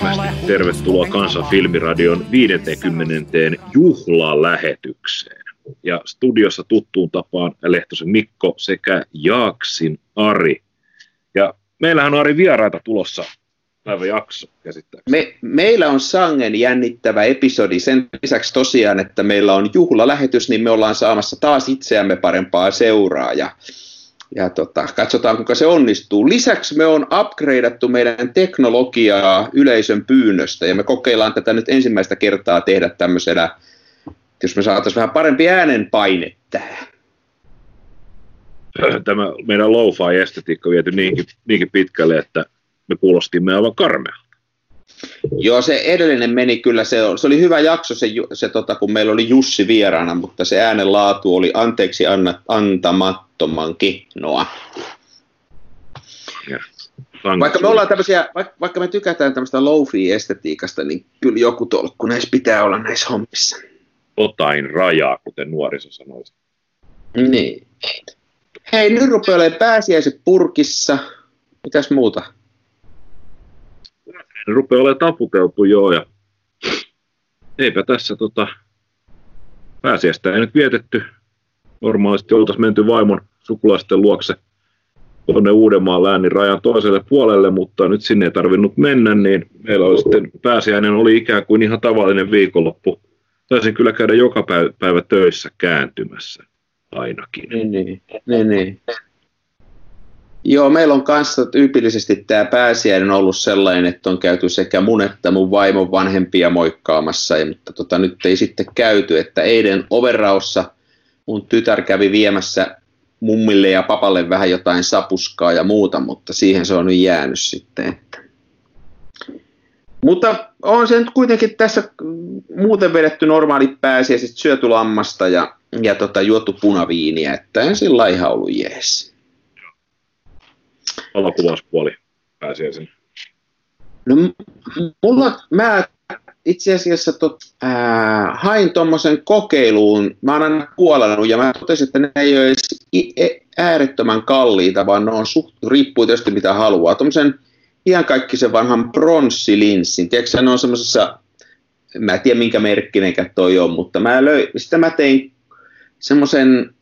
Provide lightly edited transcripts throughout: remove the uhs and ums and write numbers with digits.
lämpimästi tervetuloa Kansan filmiradion 50. juhlalähetykseen. Ja studiossa tuttuun tapaan Lehtosen Mikko sekä Jaaksin Ari. Ja meillähän on Ari vieraita tulossa päivä jakso käsittääkseni. Meillä on sangen jännittävä episodi. Sen lisäksi tosiaan, että meillä on juhlalähetys, niin me ollaan saamassa taas itseämme parempaa seuraajaa. Ja katsotaan, kuinka se onnistuu. Lisäksi me on upgradeattu meidän teknologiaa yleisön pyynnöstä, ja me kokeillaan tätä nyt ensimmäistä kertaa tehdä tämmöisenä, jos me saataisiin vähän parempi äänenpaine tähän. Tämä meidän lo-fi-estetiikka viety niinkin pitkälle, että me kuulostimme aivan karmealta. Joo, se edellinen meni kyllä, se oli hyvä jakso, se kun meillä oli Jussi vieraana, mutta se äänenlaatu oli anteeksi antamattomankin noa. Vaikka me tykätään tämmöistä lo-fi-estetiikasta, niin kyllä joku tolkku näissä pitää olla näissä hommissa. Jotain rajaa, kuten nuoriso sanoisi. Niin. Hei, nyt rupeaa olemaan pääsiäiset purkissa. Mitäs muuta? Ne rupeaa olemaan taputeltu joo, ja eipä tässä pääsiäistä ei nyt vietetty. Normaalisti oltaisiin menty vaimon sukulaisten luokse tuonne Uudenmaan läänin rajan toiselle puolelle, mutta nyt sinne ei tarvinnut mennä, niin meillä oli sitten pääsiäinen oli ikään kuin ihan tavallinen viikonloppu. Taisin kyllä käydä joka päivä töissä kääntymässä ainakin. Niin. Joo, meillä on kanssa tyypillisesti tämä pääsiäinen ollut sellainen, että on käyty sekä mun että mun vaimon vanhempia moikkaamassa, mutta nyt ei sitten käyty, että eilen Overraossa mun tytär kävi viemässä mummille ja papalle vähän jotain sapuskaa ja muuta, mutta siihen se on nyt jäänyt sitten. Mutta on se nyt kuitenkin tässä muuten vedetty normaali pääsiäiset syöty lammasta ja juotu punaviiniä, että en sillä ihan ollut jees. Valokuvauspuoli pääsiäisen. No mä itse asiassa hain tuommoisen kokeiluun. Mä oon aina puolannut ja mä totesin, että ne ei ole äärettömän kalliita, vaan ne on riippuu tietysti mitä haluaa. Tuommoisen iankaikkisen vanhan pronssilinssin. Tiedätkö, ne on semmoisessa, mä en tiedä minkä merkkinenkään toi on, mutta mä tein semmoisen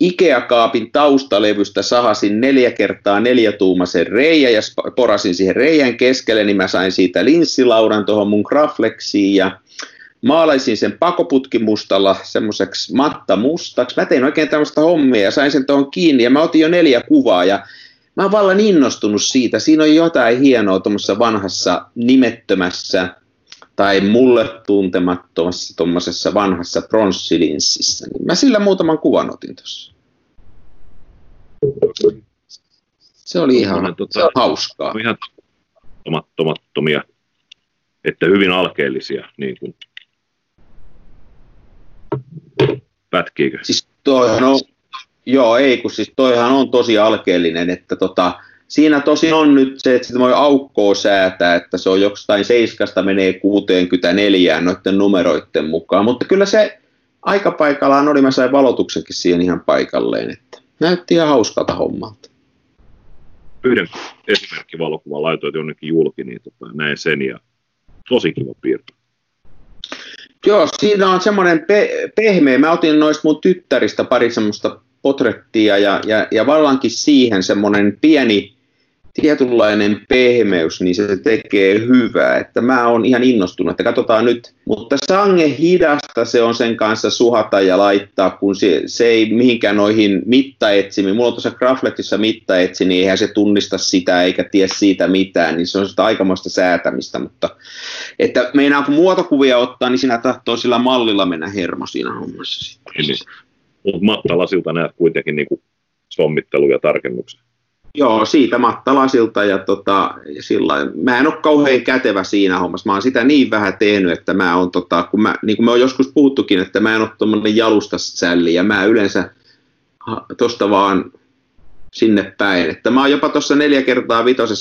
Ikea-kaapin taustalevystä sahasin 4x4-tuumaisen reiän ja porasin siihen reijän keskelle, niin mä sain siitä linssilaudan tuohon mun Graflexiin ja maalaisin sen pakoputkimustalla semmoiseksi mattamustaksi. Mä tein oikein tämmöistä hommia ja sain sen tuohon kiinni ja mä otin jo 4 kuvaa ja mä oon vallan innostunut siitä. Siinä on jotain hienoa tuommoisessa vanhassa nimettömässä tai mulle tuntemattomassa tuommoisessa vanhassa pronssilinssissä. Mä sillä muutaman kuvan otin tuossa. Se oli ihan hauskaa. Ihan tuntemattomia, että hyvin alkeellisia. Niin kuin. Pätkiikö? Siis toihan on tosi alkeellinen, että siinä tosin on nyt se, että sitä voi aukkoa säätää, että se on jokstain 7 menee 64 noiden numeroiden mukaan, mutta kyllä se aika paikallaan oli, mä sain valotuksenkin siihen ihan paikalleen, että näytti ihan hauskalta hommalta. Yhden esimerkkivalokuvan laitoit jonnekin julki, niin näin sen ja tosi kiva piirto. Joo, siinä on semmoinen pehmeä, mä otin noista mun tyttäristä pari semmoista potrettia ja vallankin siihen semmoinen pieni tietynlainen pehmeys, niin se tekee hyvää, että mä oon ihan innostunut, että katsotaan nyt, mutta sangen hidasta se on sen kanssa suhata ja laittaa, kun se ei mihinkään noihin mittaetsimiin, mulla on tuossa Graflexissa mittaetsi, niin eihän se tunnista sitä eikä tiedä siitä mitään, niin se on sitä aikamoista säätämistä, mutta että meinaa kun muotokuvia ottaa, niin sinä tahtoo sillä mallilla mennä hermo siinä hommassa sitten. Mutta mattalasilta näet kuitenkin niinku sommittelu ja tarkennuksen. Joo, siitä mattalasilta ja sillain. Mä en ole kauhean kätevä siinä hommassa. Mä oon sitä niin vähän tehnyt, että mä oon niin kuin me on joskus puhuttukin, että mä en ole tommonen jalustassälli ja mä yleensä tosta vaan sinne päin. Että mä oon jopa tuossa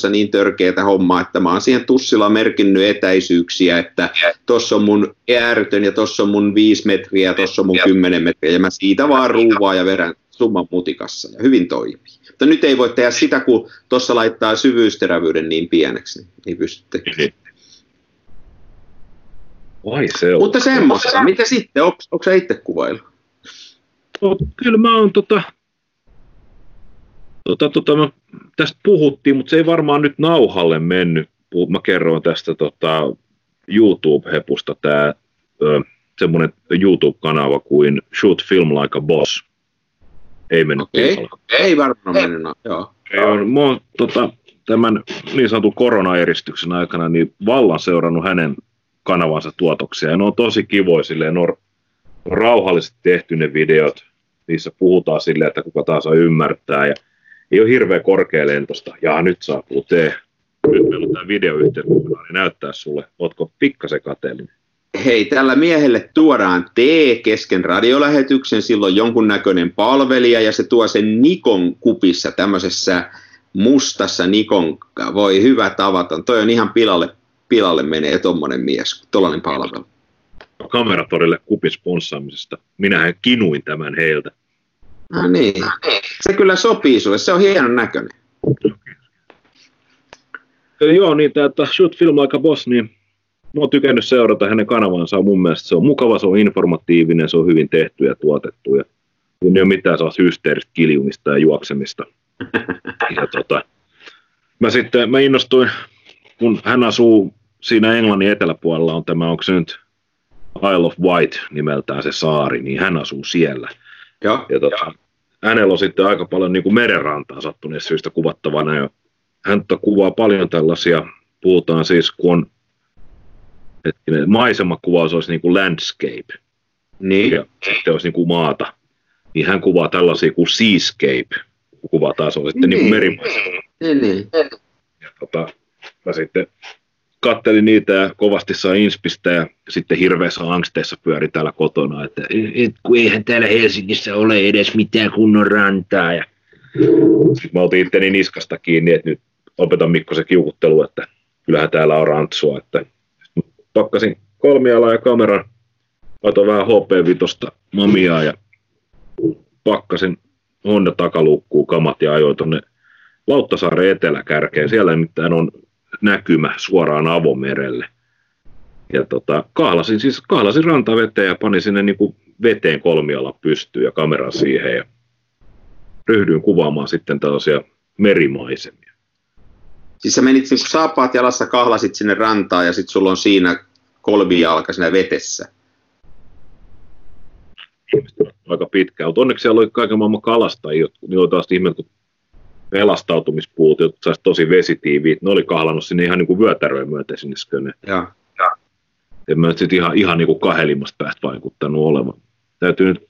4x5 niin törkeätä hommaa, että mä oon siihen tussilla merkinnyt etäisyyksiä, että tossa on mun ääretön ja tossa on mun 5 metriä ja tossa on mun 10 metriä. Ja mä siitä vaan ruuvaan ja verän summan mutikassa ja hyvin toimii. Mutta nyt ei voi tehdä sitä, kun tuossa laittaa syvyysterävyyden niin pieneksi, niin ei pysty tekemään. Vai se on. Mutta semmoista. Mitä sitten? Onko sä itse kuvaillut? No, kyllä mä oon mä tästä puhuttiin, mutta se ei varmaan nyt nauhalle mennyt. Mä kerroin tästä YouTube-hepusta tää semmoinen YouTube-kanava kuin Shoot Film Like a Boss. Ei mennyt. Ei varmaan mennyt. Joo. Mä oon tämän niin sanotun koronaeristyksen aikana niin vallan seurannut hänen kanavansa tuotoksia. Ja ne on tosi kivoja, silleen on rauhallisesti tehty ne videot. Niissä puhutaan silleen, että kuka taas on ymmärtää. Ja ei ole hirveän korkealentosta. Jaa, nyt saapuu tee. Nyt meillä on tämä videoyhteydenpuna, niin näyttää sulle. Ootko pikkasen kateellinen? Hei, tällä miehelle tuodaan tee kesken radiolähetyksen, silloin jonkunnäköinen palvelija, ja se tuo sen Nikon kupissa, tämmöisessä mustassa Nikon. Voi hyvä tavaton, toi on ihan pilalle menee tommonen mies, tollainen palvelu. Kameratorille kupin sponssaamisesta, minähän kinuin tämän heiltä. No niin, se kyllä sopii sulle, se on hienon näköinen. Okay. Joo, niin tämä Shoot Film Like a Boss, niin mä oon tykännyt seurata hänen kanavansa, mun mielestä se on mukava, se on informatiivinen, se on hyvin tehty ja tuotettu. Ja ei ole mitään sellaista hysteeristä kiljumista ja juoksemista. Ja mä innostuin, kun hän asuu siinä Englannin eteläpuolella, on tämä, onko se nyt Isle of Wight nimeltään se saari, niin hän asuu siellä. Ja hänellä on sitten aika paljon niin kuin merenrantaan sattuneista syystä kuvattavana. Ja hän kuvaa paljon tällaisia, puhutaan siis kun maisemakuvaus olisi niin kuin landscape, niin. Ja sitten olisi niin kuin maata, niin hän kuvaa tällaisia kuin seascape, kuvataan se on sitten niin kuin merimaisema. Niin. Ja mä sitten kattelin niitä ja kovasti saa inspistä ja sitten hirveässä angsteissa pyöri täällä kotona, että kun eihän täällä Helsingissä ole edes mitään kunnon rantaa. Ja sitten mä otin itteni niskasta kiinni, että nyt lopetan Mikkosen kiukuttelu, että kyllähän täällä on rantsua, että pakkasin kolmialan ja kameran, laitoin vähän HP-vitosta Mamiyaa ja pakkasin Honda takaluukkuun kamat ja ajoin tuonne Lauttasaaren eteläkärkeen. Siellä mitään on näkymä suoraan avomerelle. Ja kahlasin rantaveteen ja panin sinne niinku veteen kolmialan pystyyn ja kameran siihen. Ja ryhdyin kuvaamaan sitten tällaisia merimaisemia. Siis sä menit niin saappaat jalassa, kahlasit sinne rantaan ja sit sulla on siinä kolmijalka siinä vetessä. Ihmiset on aika pitkään, mutta onneksi siellä oli kaiken maailman kalastajia, joita taas ihmeet, kun pelastautumispuut, jotka saisi tosi vesitiiviit, ne oli kahlannut sinne ihan niin kuin vyötäröön myöten sinne skönne. Ja. En mä nyt sit ihan niin kuin kahelimmasta päästä vaikuttanut olevan. Täytyy nyt,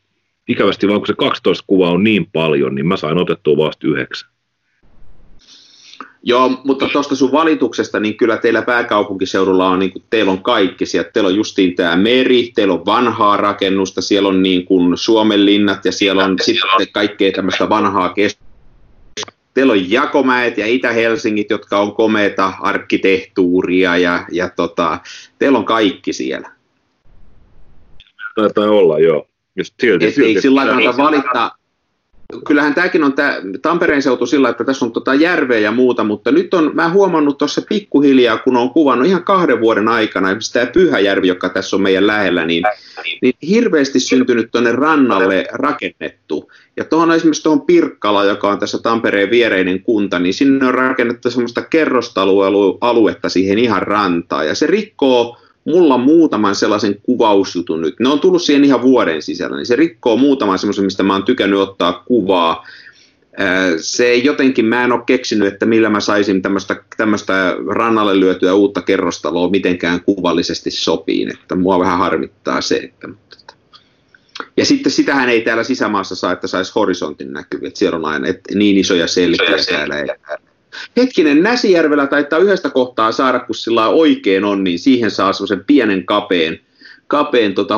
ikävästi vaan kun se 12 kuvaa on niin paljon, niin mä sain otettua vasta 9. Joo, mutta tuosta sun valituksesta, niin kyllä teillä pääkaupunkiseudulla on, niin kuin, teillä on kaikki sieltä. Teillä on justiin tämä meri, teillä on vanhaa rakennusta, siellä on niin kuin Suomen linnat ja siellä on sitten kaikkea tämmöistä vanhaa Teillä on Jakomäet ja Itä-Helsingit, jotka on komeata arkkitehtuuria ja teillä on kaikki siellä. Taitaa olla, joo. Ei sillä kannata valittaa. Kyllähän tämäkin on Tampereen seutu sillä, että tässä on järveä ja muuta, mutta nyt mä huomannut tuossa pikkuhiljaa, kun on kuvannut ihan 2 vuoden aikana, esimerkiksi tämä Pyhäjärvi, joka tässä on meidän lähellä, niin hirveästi syntynyt tuonne rannalle rakennettu. Ja esimerkiksi tuohon Pirkkala, joka on tässä Tampereen viereinen kunta, niin sinne on rakennettu semmoista kerrostaloaluetta siihen ihan rantaan. Ja se rikkoo mulla muutaman sellaisen kuvausjutun nyt. Ne on tullut siihen ihan vuoden sisällä, niin se rikkoo muutaman semmoisen, mistä mä oon tykännyt ottaa kuvaa. Se jotenkin, mä en ole keksinyt, että millä mä saisin tämmöistä rannalle lyötyä uutta kerrostaloa mitenkään kuvallisesti sopiin, että mua vähän harmittaa se. Ja sitten sitähän ei täällä sisämaassa saa, että saisi horisontin näkyviä, että siellä on aina niin isoja selkiä täällä ei täällä. Hetkinen, Näsijärvellä taitaa yhdestä kohtaa saada, kun sillä oikein on, niin siihen saa semmoisen pienen kapeen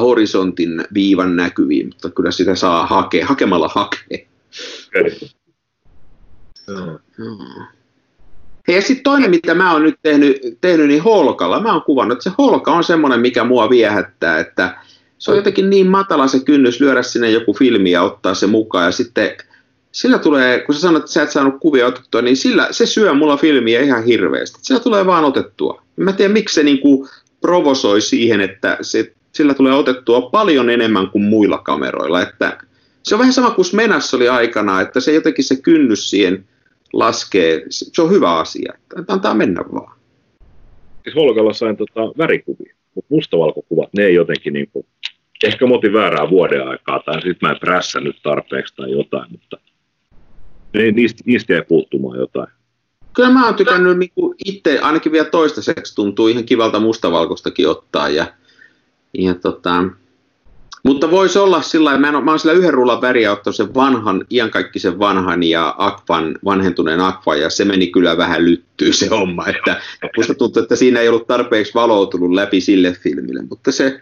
horisontin viivan näkyviin, mutta kyllä sitä saa hakemalla hakee. Hei, ja sitten toinen, mitä mä oon nyt tehnyt, niin Holkalla. Mä oon kuvannut, että se Holka on semmoinen, mikä mua viehättää, että se on jotenkin niin matala se kynnys lyödä sinne joku filmi ja ottaa se mukaan ja sitten sillä tulee, kun sä sanot, että sä et saanut kuvia otettua, niin se syö mulla filmiä ihan hirveästi. Sillä tulee vaan otettua. Mä en tiedä, miksi se niin kuin provosoi siihen, että sillä tulee otettua paljon enemmän kuin muilla kameroilla. Että se on vähän sama kuin Smenassa oli aikana, että se jotenkin se kynnys siihen laskee. Se on hyvä asia, että antaa mennä vaan. Siis Holgalla sain värikuvia, mutta mustavalkokuvat, ne ei jotenkin, niin kuin, ehkä motin väärää vuoden aikaa, tai sitten mä en prässännyt tarpeeksi tai jotain, mutta ne, niistä ei puuttumaan jotain. Kyllä mä oon tykännyt niin kuin itse, ainakin vielä toistaiseksi tuntuu ihan kivalta mustavalkoistakin ottaa. Mutta voisi olla sillä tavalla, mä oon sillä yhden ruulan väriä ottanut sen vanhan, iankaikkisen vanhan ja akvan, vanhentuneen akvan, ja se meni kyllä vähän lyttyy se homma. Että musta tuntuu, että siinä ei ollut tarpeeksi valoutunut läpi sille filmille, mutta se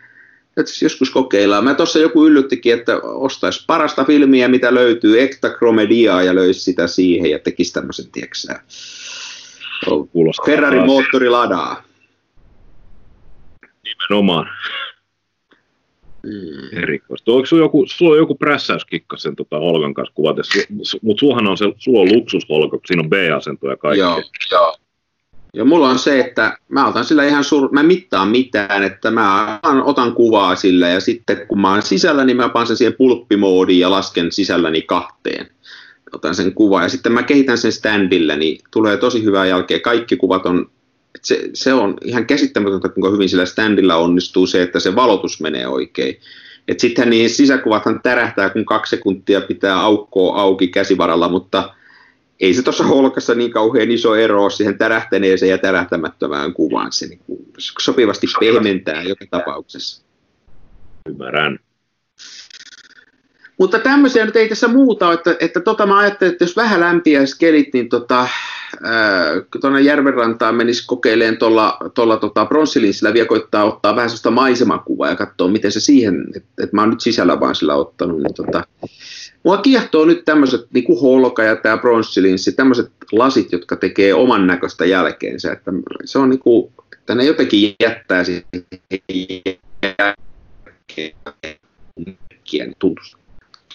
joskus kokeillaan. Mä tuossa joku yllyttikin, että ostaisi parasta filmiä, mitä löytyy, ektakromediaa, ja löisi sitä siihen ja tekisi tämmöisen, tieksää, Ferrarin moottoriladaa. Nimenomaan. Erikoista. Onko sulla joku prässäyskikka sen Holgan kanssa kuvatessa? Mutta sulla on luksusholka, kun siinä on B-asento ja kaikki. Joo. Ja mulla on se, että mä otan sillä ihan mä mittaan mitään, että mä otan kuvaa sillä ja sitten kun mä oon sisällä, niin mä panen sen siihen pulppimoodiin ja lasken sisälläni 2. Otan sen kuvaa ja sitten mä kehitän sen standilla, niin tulee tosi hyvää jälkeä. Kaikki kuvat on, se on ihan käsittämätöntä, kuinka hyvin sillä standilla onnistuu se, että se valotus menee oikein. Että sittenhän niihin sisäkuvathan tärähtää, kun 2 sekuntia pitää aukkoa auki käsivaralla, mutta ei se tuossa Holgassa niin kauhean iso ero ole siihen tärähtäneeseen ja tärähtämättömään kuvaan. Se niin kuin sopivasti pehmentää joka tapauksessa. Ymmärrän. Mutta tämmöisiä nyt ei tässä muuta, että mä ajattelin, että jos vähän lämpiäisi kelit, niin tuonne järvenrantaan menisi kokeilemaan tuolla bronssilinssillä vielä koittaa ottaa vähän sellaista maisemakuvaa ja katsoa, miten se siihen, että mä oon nyt sisällä vaan sillä ottanut. Niin mua kiehtoo nyt tämmöiset niin kuin Holga ja tämä bronssilinssi, tämmöiset lasit, jotka tekee oman näköistä jälkeensä, että se on niin kuin, että ne jotenkin jättää siihen jälkeen tuntusta.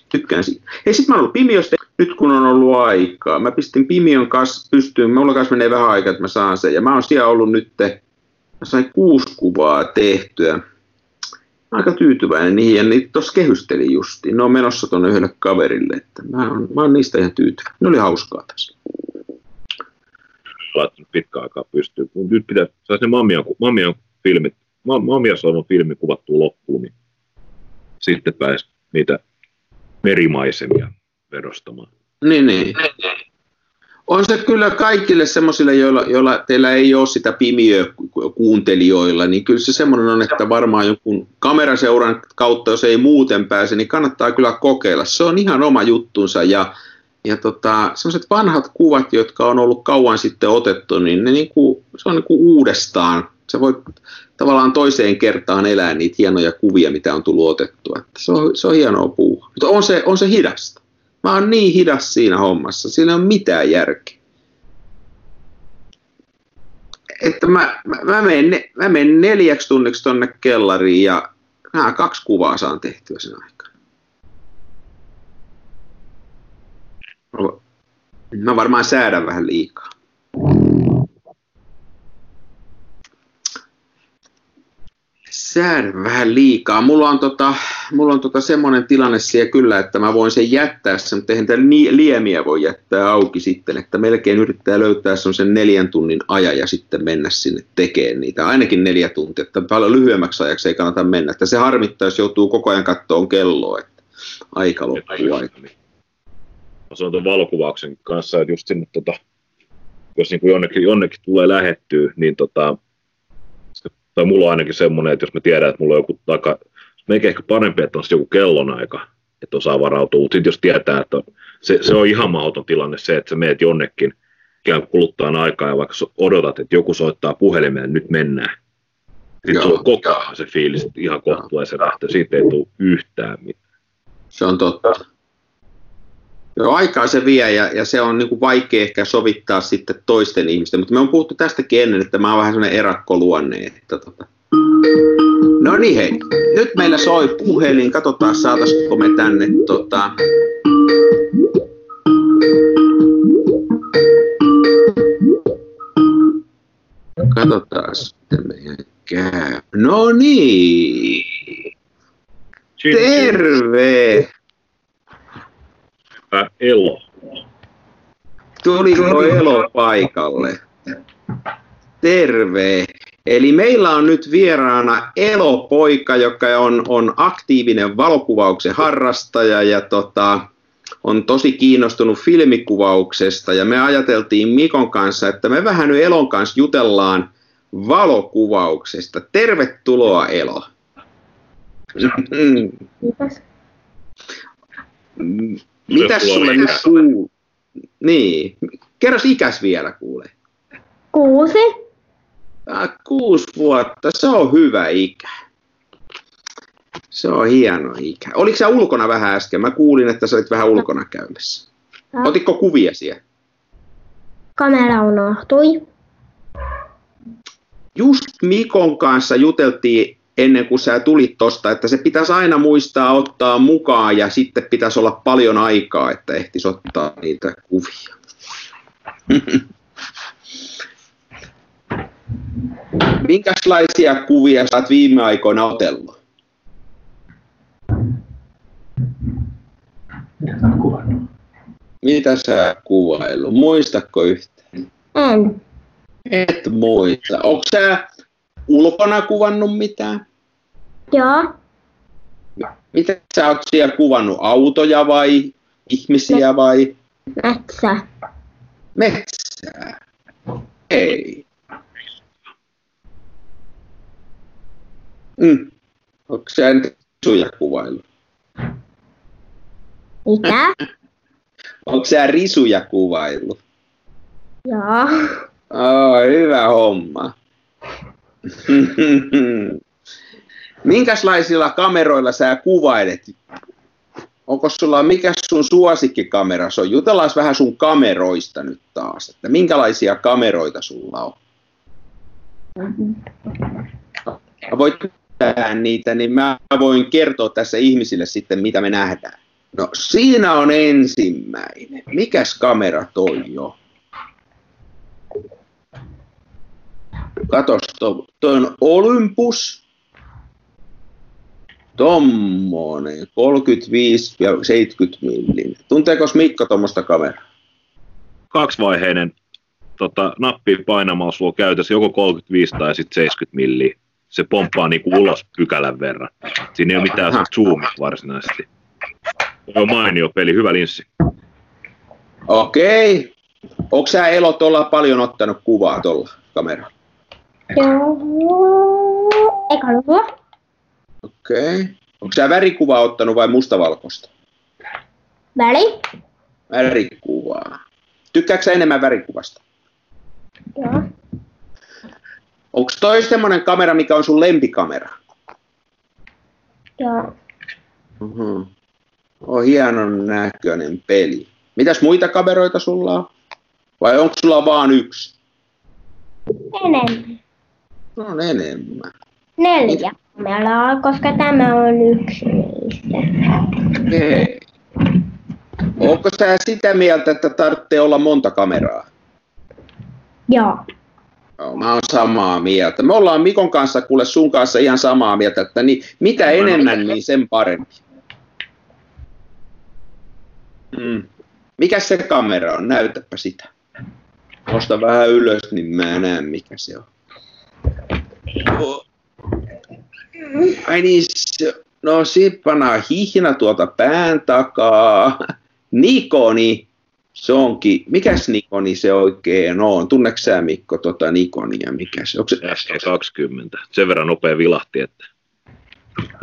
Tykkään siitä. Hei, sit mä oon ollut Pimiosta, nyt kun on ollut aikaa. Mä pistin Pimion kanssa pystyyn, mulla kanssa menee vähän aikaa, että mä saan sen. Ja mä oon siellä ollut nyt, mä sain 6 kuvaa tehtyä. Aika tyytyväinen niihin, ja niitä tuossa kehystelin justiin. Ne on menossa tuonne yhdelle kaverille, että mä oon niistä ihan tyytyväinen. Ne oli hauskaa tässä. Laittanut pitkään aikaa pystyyn. Nyt pitää, saisi ne Mamian filmit, Mamian saama filmi kuvattua loppuun, niin sitten pääsi niitä merimaisemia vedostamaan. Niin. On se kyllä kaikille semmoisille, joilla teillä ei ole sitä Pimiö-kuuntelijoilla, niin kyllä se semmoinen on, että varmaan jonkun kameraseuran kautta, jos ei muuten pääse, niin kannattaa kyllä kokeilla. Se on ihan oma juttunsa ja semmoiset vanhat kuvat, jotka on ollut kauan sitten otettu, niin ne niinku, se on niinku uudestaan. Se voi tavallaan toiseen kertaan elää niitä hienoja kuvia, mitä on tullut otettua. Se on hienoa puuhaa. Mutta on se hidasta. Mä oon niin hidas siinä hommassa. Siinä ei ole mitään järkeä. Että mä menen 4 tunniksi tonne kellariin ja nämä 2 kuvaa saan tehtyä sen aikana. Mä varmaan säädän vähän liikaa. Säädän vähän liikaa. Mulla on semmoinen tilanne siellä kyllä, että mä voin sen jättää sen, mutta eihän täällä liemiä voi jättää auki sitten, että melkein yrittää löytää sen 4 tunnin ajan ja sitten mennä sinne tekemään niitä. Ainakin 4 tuntia, että paljon lyhyemmäksi ajaksi ei kannata mennä. Että se harmittaa, jos joutuu koko ajan kattoon kelloa, että aika loppuu aika. Mä sanon tuon valokuvauksen kanssa, että just sinne, jos niin kuin jonnekin tulee lähettyä, niin tai mulla on ainakin semmoinen, että jos mä tiedän, että mulla on joku meikä ehkä parempi, että on joku kellonaika, että osaa varautua. Mutta sitten jos tietää, että se on ihan mahdoton tilanne se, että sä meet jonnekin ikään kuin kuluttaa aikaa ja vaikka odotat, että joku soittaa puhelimeen, nyt mennään. Sitten sulla on koko ajan se fiilis, että ihan kohtuullinen se lähtö. Siitä ei tule yhtään mitään. Se on totta. Joo, aikaa se vie ja se on niinku vaikea ehkä sovittaa sitten toisten ihmisten, mutta me on puhuttu tästäkin ennen, että mä oon vähän sellainen erakkoluonne, että No niin hei, nyt meillä soi puhelin, katsotaan saataisiko me tänne Katsotaan sitten meidän Eikä. No niin. Terve. Elo. Tuliko Elo paikalle? Terve. Eli meillä on nyt vieraana Elo-poika, joka on aktiivinen valokuvauksen harrastaja ja on tosi kiinnostunut filmikuvauksesta. Ja me ajateltiin Mikon kanssa, että me vähän nyt Elon kanssa jutellaan valokuvauksesta. Tervetuloa, Elo. Kiitos. Mitäs sulle nyt kuuluu? Niin. Kerros ikäs vielä, kuule. 6. 6 vuotta. Se on hyvä ikä. Se on hieno ikä. Oliko sä ulkona vähän äsken? Mä kuulin, että sä olit vähän ulkona käymässä. Otitko kuvia siellä? Kamera unohtui. Just Mikon kanssa juteltiin ennen kuin sä tulit tosta, että se pitäisi aina muistaa ottaa mukaan ja sitten pitäisi olla paljon aikaa, että ehtisi ottaa niitä kuvia. Minkälaisia kuvia sä oot viime aikoina otellut? Mitä sä oot kuvailu? Muistatko yhtään? En. Et muista. Onko sä ulkona kuvannut mitään? Joo. Miten sä oot siellä kuvannut? Autoja vai ihmisiä vai? Metsää. Metsää. Ei. Mm. Onko sä risuja kuvailu? Mitä? Onko sä risuja kuvailu? Joo. Oh, hyvä homma. Minkälaisilla kameroilla sä kuvailet? Onko sulla, mikä sun suosikkikameras on? Jutellaan vähän sun kameroista nyt taas, että minkälaisia kameroita sulla on? Voit pitää niitä, niin mä voin kertoa tässä ihmisille sitten, mitä me nähdään. No siinä on ensimmäinen. Mikäs kamera toi on? Katos, toi on Olympus. Tommonen, 35 ja 70 millinen. Tunteekos Mikko tommoista kameraa? 2-vaiheinen nappiin painamaus luo käytössä joko 35 tai sitten 70 milliä. Se pomppaa niinku ulos pykälän verran. Siinä ei ole mitään zoomia varsinaisesti. Toi on mainio peli, hyvä linssi. Okei. Onko sä Elo tuolla paljon ottanut kuvaa tuolla kameralla? Joo, eka luku. Okei. Onko sä värikuvaa ottanut vai mustavalkoista? Värikuvaa. Tykkääks sä enemmän värikuvasta? Joo. Onko toi semmonen kamera, mikä on sun lempikamera? Joo. Uh-huh. On hienon näköinen peli. Mitäs muita kameroita sulla on? Vai onko sulla vaan yksi? Enemmän. No on enemmän. 4 kameraa, koska tämä on yksi niistä. Okei. Onko sä sitä mieltä, että tarvitsee olla monta kameraa? Joo. No, mä oon samaa mieltä. Me ollaan Mikon kanssa, kuule sun kanssa ihan samaa mieltä, että niin, mitä enemmän, niin sen parempi. Mm. Mikä se kamera on? Näytäpä sitä. Nosta vähän ylös, niin mä näen mikä se on. Ai niin, no sit panaa hihna tuolta pään takaa. Nikoni, se onkin. Mikäs Nikoni se oikein on? Tunneeks sä Mikko Nikonia? Mikä se? Onks se? FG 20. Sen verran nopea vilahti, että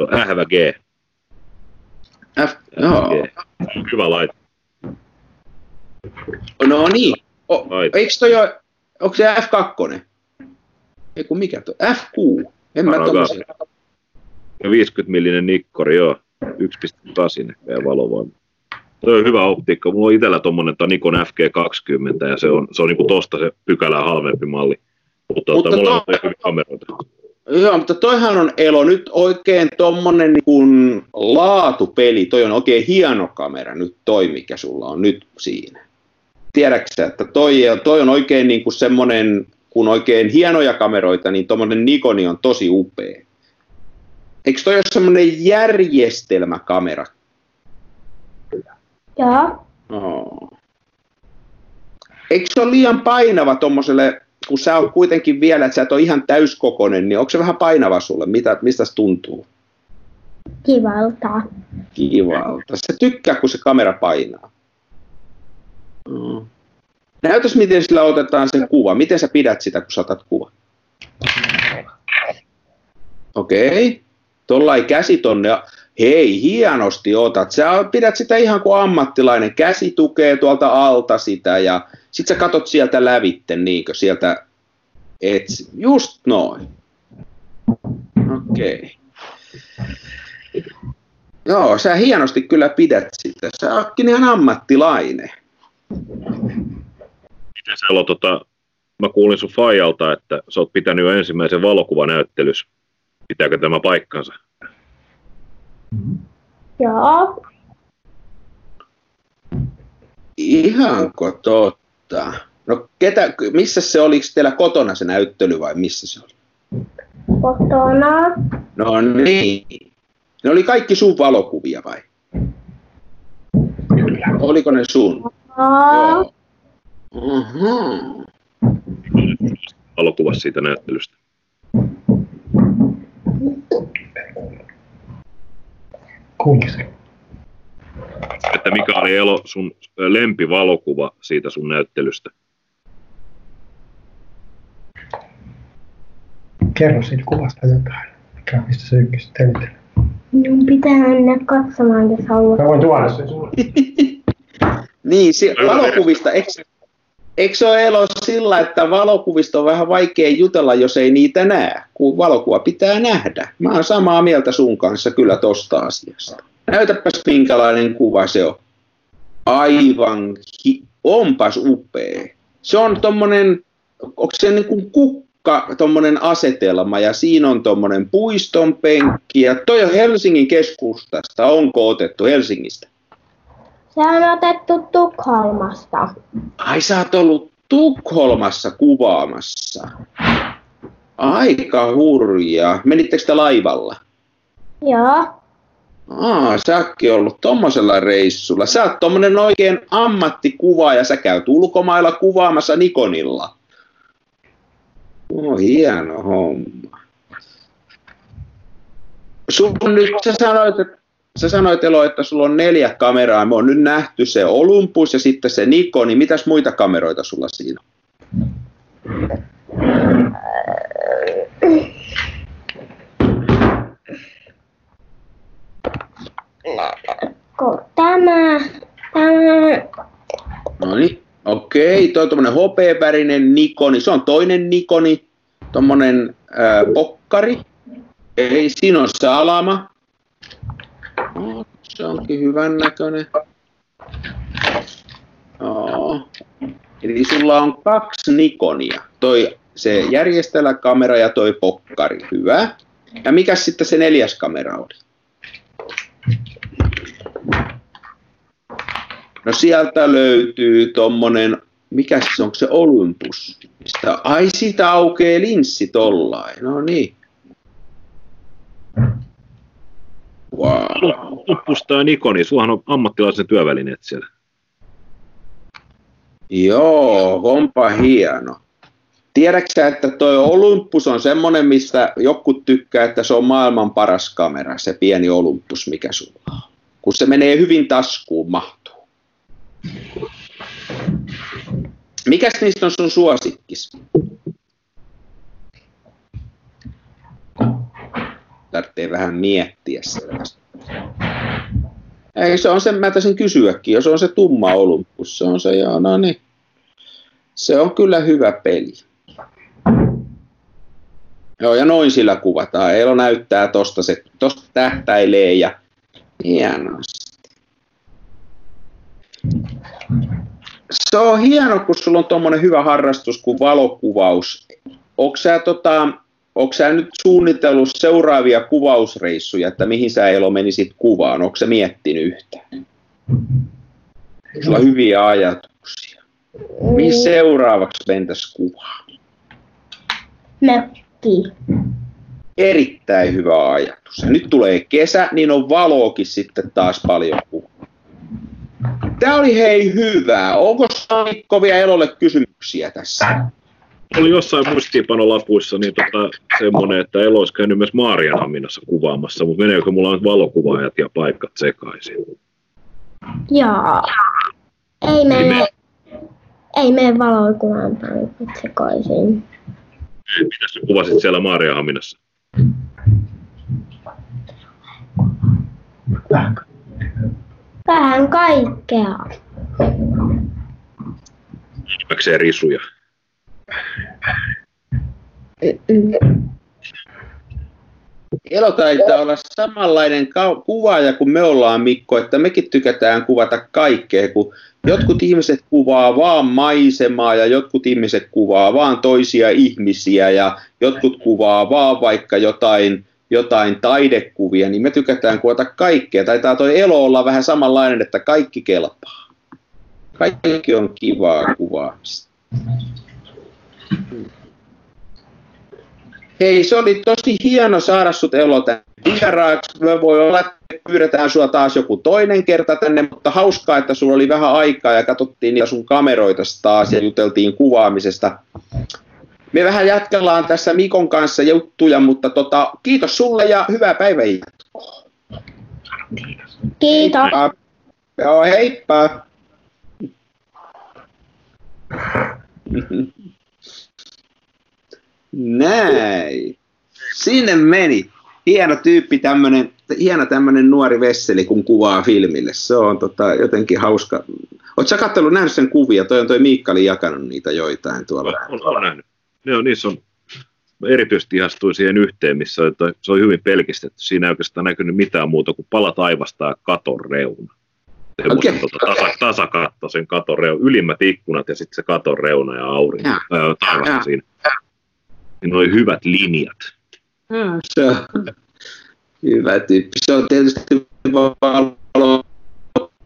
FG. Joo. Hyvä laite. No niin. Eikö toi ole, onko se F2? Eiku mikä toi? F6. En mä tommosen. 50 millinen Nikkor, joo. 1.8 ja valovoima. Toi on hyvä optiikka. Mulla on itellä tommonen Nikon FG 20 ja se on niinku tosta se pykälää halvempi malli. Mutta mulla on hyviä kameroita. Joo, mutta toihan on Elo nyt oikein tommonen niin laatupeli. Toi on oikein hieno kamera nyt toi, mikä sulla on nyt siinä. Tiedätkö sä, että toi on oikein niin kuin semmonen kun oikein hienoja kameroita, niin tuommoinen Nikoni on tosi upea. Eikö toi ole semmoinen järjestelmäkamera? Joo. Oh. Eikö se ole liian painava tuommoiselle, kun sä oot kuitenkin vielä, että sä et ole ihan täyskokoinen, niin onko se vähän painava sulle? Mistä se tuntuu? Kivalta. Kivalta. Se tykkää, kun se kamera painaa. Oh. Näytäs, miten sillä otetaan sen kuva. Miten sä pidät sitä, kun sä otat kuva? Okei. Tollai käsi tonne. Hei, hienosti otat. Sä pidät sitä ihan kuin ammattilainen. Käsi tukee tuolta alta sitä ja sit sä katot sieltä lävitte, niinkö? Sieltä etsi. Just noin. Okei. Joo, sä hienosti kyllä pidät sitä. Sä ootkin ihan ammattilainen. Miten siellä on, mä kuulin sun faijalta, että sä oot pitänyt jo ensimmäisen valokuvanäyttelys. Pitääkö tämä paikkansa? Joo. Ihanko totta? No missä se oli? Oliko teillä kotona se näyttely vai missä se oli? Kotona. No niin. Ne oli kaikki sun valokuvia vai? Kyllä. Oliko ne sun? Joo. Uh-huh. Valokuvasi siitä näyttelystä. Kuinka se? Että mikä oli Elo sun lempivalokuva siitä sun näyttelystä? Kerro siitä kuvasta jotain, mikä mistä se ykkös teille. Minun pitää mennä katsomaan, jos haluat. Mä voin tuoda sen sulle. Niin, valokuvista eikö se ole Elo sillä, että valokuvista on vähän vaikea jutella, jos ei niitä näe, kun valokuva pitää nähdä. Mä oon samaa mieltä sun kanssa kyllä tosta asiasta. Näytäpäs minkälainen kuva se on. Aivan, onpas upea. Se on tommonen, onko se niin kuin kukka, tommonen asetelma ja siinä on tommonen puiston penkki ja toi on Helsingin keskustasta, onko otettu Helsingistä? Se on otettu Tukholmasta. Ai, sä oot ollut Tukholmassa kuvaamassa. Aika hurjaa. Menittekö te laivalla? Joo. Aa, sä ootkin ollut tommosella reissulla. Sä oot tommonen oikein ammattikuvaaja. Sä käyt ulkomailla kuvaamassa Nikonilla. Oh, hieno homma. Nyt sä sanoit Elo, että sulla on 4 kameraa. Me on nyt nähty se Olympus ja sitten se Nikon. Niin mitäs muita kameroita sulla siinä on? No niin, okei. Toi on tommonen hopeavärinen Nikoni. Se on toinen Nikoni. Tommonen pokkari. Ei, siinä on salama. No, se onkin hyvän näköinen. No. Eli sulla on 2 Nikonia. Toi se järjestelmäkamera ja toi pokkari. Hyvä. Ja mikäs sitten se 4. kamera oli? No sieltä löytyy tommonen, mikäs se, onko se Olympus? Mistä? Ai, siitä aukeaa linssi tollain. No niin. Wow. Olympustaa Nikoni, sullahan on ammattilaisen työvälineet siellä. Joo, onpa hieno. Tiedätkö sä, että toi Olympus on semmonen, mistä jotkut tykkää, että se on maailman paras kamera, se pieni Olympus, mikä sulla on. Kun se menee hyvin taskuun, mahtuu. Mikäs niistä on sun suosikkis? Tarvitsee vähän miettiä sellaista. Ei, se on se, mä taisin kysyäkin, jos on se tumma Olympus, se on se, joo, no niin. Se on kyllä hyvä peli. Joo, ja noin sillä kuvataan. Eelo näyttää tosta, se tosta tähtäilee ja hienosti. Se on hieno, kun sulla on tommonen hyvä harrastus kuin valokuvaus. Onko sä nyt suunnitellut seuraavia kuvausreissuja, että mihin sä Elo menisit kuvaan? Onko sä miettinyt yhtään? Sulla on hyviä ajatuksia. Mihin seuraavaksi mentäisi kuvaan? mökkiin. Erittäin hyvä ajatus. Ja nyt tulee kesä, niin on valoakin sitten taas paljon puhua. Tämä oli hei hyvää. Onko Mikko vielä Elolle kysymyksiä tässä? Oli jossain muistiinpanolapuissa niin semmoinen, että Elo olisi käynyt myös Marianhaminassa kuvaamassa, mutta meneekö mulla nyt valokuvaajat ja paikat sekaisin? Joo. Ei mene valokuvaan paikat sekaisin. Mitäs sä kuvasit siellä Marianhaminassa? Vähän kaikkea. Enimmäkseen risuja. Elo taitaa olla samanlainen kuvaaja kuin me ollaan, Mikko, että mekin tykätään kuvata kaikkea, kun jotkut ihmiset kuvaa vaan maisemaa ja jotkut ihmiset kuvaa vaan toisia ihmisiä ja jotkut kuvaa vaan vaikka jotain taidekuvia, niin me tykätään kuvata kaikkea. Taitaa toi Elo olla vähän samanlainen, että kaikki kelpaa. Kaikki on kivaa kuvaamista. Hei, se oli tosi hieno saada sut Elo tänne vieraaksi. Me voi olla, että pyydetään sua taas joku toinen kerta tänne, mutta hauskaa, että sulla oli vähän aikaa ja katsottiin niitä sun kameroita taas ja juteltiin kuvaamisesta. Me vähän jatkellaan tässä Mikon kanssa juttuja, mutta kiitos sulle ja hyvää päivänjatkoa. Kiitos. Kiitos. Joo, heippa. Näin. Sinne meni. Hieno tyyppi tämmönen, hieno tämmönen nuori vesseli, kun kuvaa filmille. Se on jotenkin hauska. Ootko sä nähnyt sen kuvia? Toi Miikka oli jakanut niitä joitain tuolla. Olen nähnyt. Joo, niissä on. Mä erityisesti ihastuin siihen yhteen, missä se on hyvin pelkistetty. Siinä ei oikeastaan näkynyt mitään muuta kuin pala taivasta ja katon reuna. Okay. Tasakatto sen katon reuna. Ylimmät ikkunat ja sitten se katon reuna ja aurinko. Taivasta siinä. Siinä oli hyvät linjat. Se on hyvä tyyppi. Se on tietysti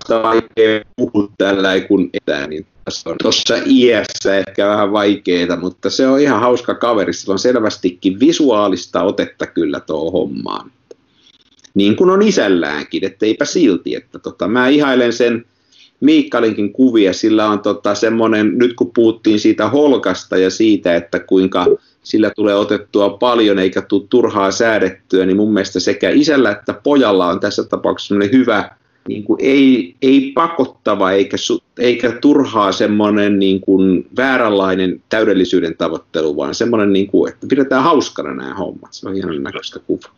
vaikea puhua tällä kun etään, niin se on tuossa iässä ehkä vähän vaikeeta, mutta se on ihan hauska kaveri. Sillä on selvästikin visuaalista otetta kyllä tuo hommaan. Niin kuin on isälläänkin, etteipä silti. Että mä ihailen sen Miikkalinkin kuvia. Sillä on semmoinen, nyt kun puhuttiin siitä Holgasta ja siitä, että kuinka sillä tulee otettua paljon eikä tule turhaa säädettyä, niin mun mielestä sekä isällä että pojalla on tässä tapauksessa semmoinen hyvä, niin kuin ei pakottava eikä turhaa semmoinen niin kuin vääränlainen täydellisyyden tavoittelu, vaan semmoinen, niin kuin, että pidetään hauskana nämä hommat. Se on ihan näköistä kuvaa.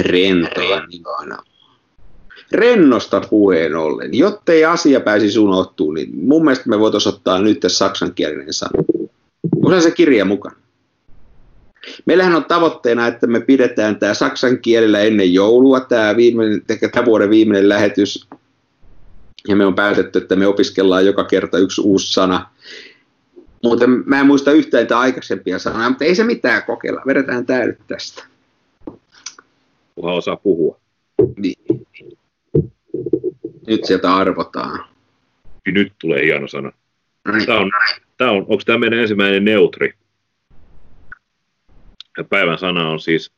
Rentoa nimenomaan. Rennosta puheen ollen. Jottei asia pääsisi unohtumaan, niin mun mielestä me voitaisiin ottaa nyt tässä saksankielinen sana. Onko se kirja mukana? Meillähän on tavoitteena, että me pidetään tämä saksan kielellä ennen joulua, tämä vuoden viimeinen lähetys. Ja me on päätetty, että me opiskellaan joka kerta yksi uusi sana. Muuten mä en muista yhtään niitä aikaisempia sanoja, mutta ei se mitään kokeilla. Vedetään tämä nyt tästä. Kunhan osaa puhua. Niin. Nyt sieltä arvotaan. Nyt tulee hieno sana. Onko tämä meidän ensimmäinen neutri? Ja päivän sana on siis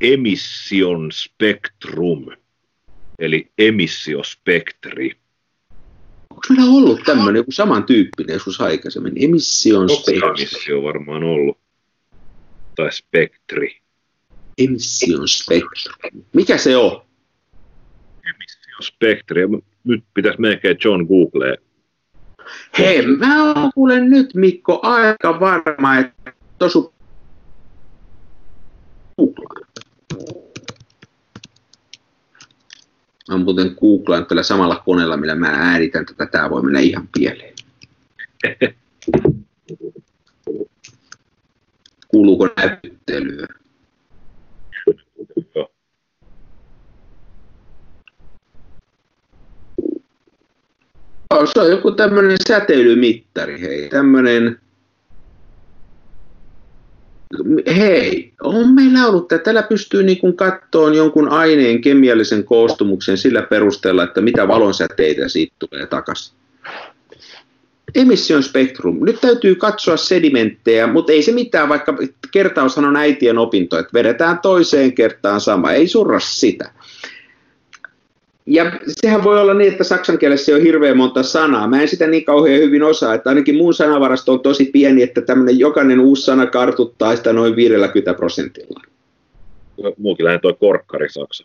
Emission spectrum, eli emissiospektri. Onko meillä ollut tämmöinen joku samantyyppinen joskus aikaisemmin? Emission spektri. Emissio varmaan ollut. Tai spektri. Emission spektri. Mikä se on? Emissiospektri. Nyt pitäisi melkein John Googleen. Hei, mä kuulen nyt, Mikko, aika varma, että tosu googlaan. Mä muuten googlaan tällä samalla koneella, millä mä äänitän tätä. Tää voi mennä ihan pieleen. Kuuluuko näyttelyä? Se on joku tämmöinen säteilymittari, hei. Tämmöinen hei, on meillä ollut tämä. Täällä pystyy niin kuin kattoon jonkun aineen kemiallisen koostumuksen sillä perusteella, että mitä valonsäteitä siitä tulee takaisin. Emission spectrum. Nyt täytyy katsoa sedimenttejä, mutta ei se mitään, vaikka kertaushan on äitien opinto, että vedetään toiseen kertaan sama, ei surra sitä. Ja sehän voi olla niin, että saksan kielessä ei ole hirveän monta sanaa. Mä en sitä niin kauhean hyvin osaa, että ainakin mun sanavarasto on tosi pieni, että tämmöinen jokainen uusi sana kartuttaa sitä noin 50%. Muukin lähden toi korkkari saksa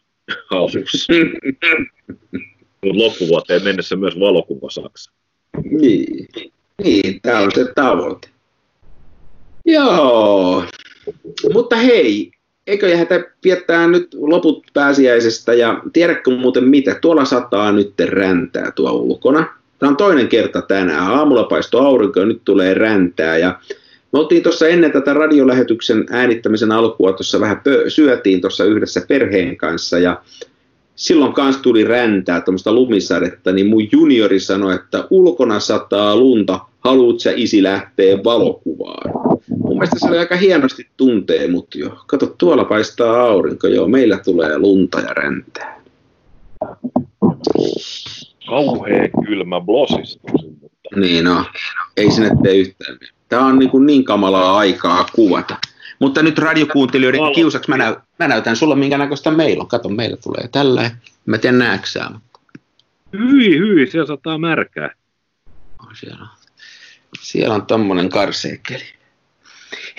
haussa. Mutta loppuvuoteen mennessä myös valokuva saksa. Niin, niin, tää on se tavoite. Joo, mutta hei. Eikö jähdä viettää nyt loput pääsiäisestä, ja tiedätkö muuten mitä, tuolla sataa nyt räntää tuo ulkona. Tämä on toinen kerta tänään, aamulla paistoi aurinko ja nyt tulee räntää. Ja me oltiin tuossa ennen tätä radiolähetyksen äänittämisen alkua, tuossa vähän syötiin tuossa yhdessä perheen kanssa ja silloin kanssa tuli räntää, tuommoista lumisadetta, niin mun juniori sanoi, että ulkona sataa lunta, haluut sä isi lähtee valokuvaan. Mun mielestä se oli aika hienosti tuntee mut jo. Kato, tuolla paistaa aurinko. Joo, meillä tulee lunta ja räntää. Kauhea kylmä blosista. Niin no, ei sinne tee yhtään. Tää on niin kamalaa aikaa kuvata. Mutta nyt radiokuuntelijoiden kiusaksi mä näytän sulla minkä näköistä meillä on. Kato, meillä tulee tällä. Mä tiedän nääksää. Hyi, siellä sataa märkää. Siellä on tommonen karseekeli.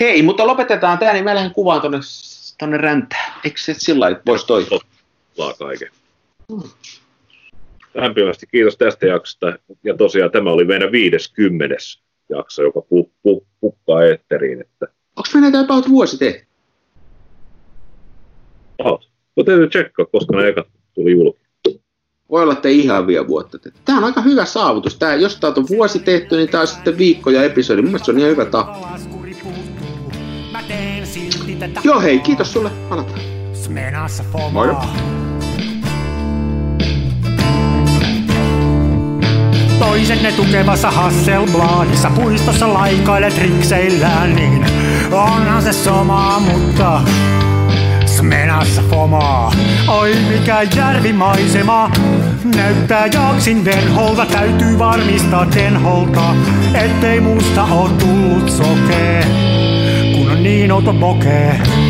Hei, mutta lopetetaan tää, niin mä lähden kuvaan tonne räntään. Eikö se sillä lailla voisi toivoa? Laa kaiken. Lämpimästi kiitos tästä jaksosta. Ja tosiaan tämä oli meidän 50. jakso, joka pukkaa eetteriin. Että... Onko me näitä about vuosi tehty? Oot. Mä täytyy tsekkaa, koska ne eka tuli julki. Voi olla, että ei ihan vielä vuotta tehty. Tää on aika hyvä saavutus. Tää, jos tää on vuosi tehty, niin tää on sitten viikko ja episodi. Mun mielestä se on ihan hyvä tahti. Joo hei, kiitos sulle, palataan. Moi. Toisenne tukevassa Hasselbladissa puistossa laikailet rikseillään, niin onhan se sama, mutta smenassa fomaa. Oi mikä järvimaisema, näyttää Jaaksin venholta, täytyy varmistaa tenholta, ettei musta oo tullut sokee. Niin outo pokee.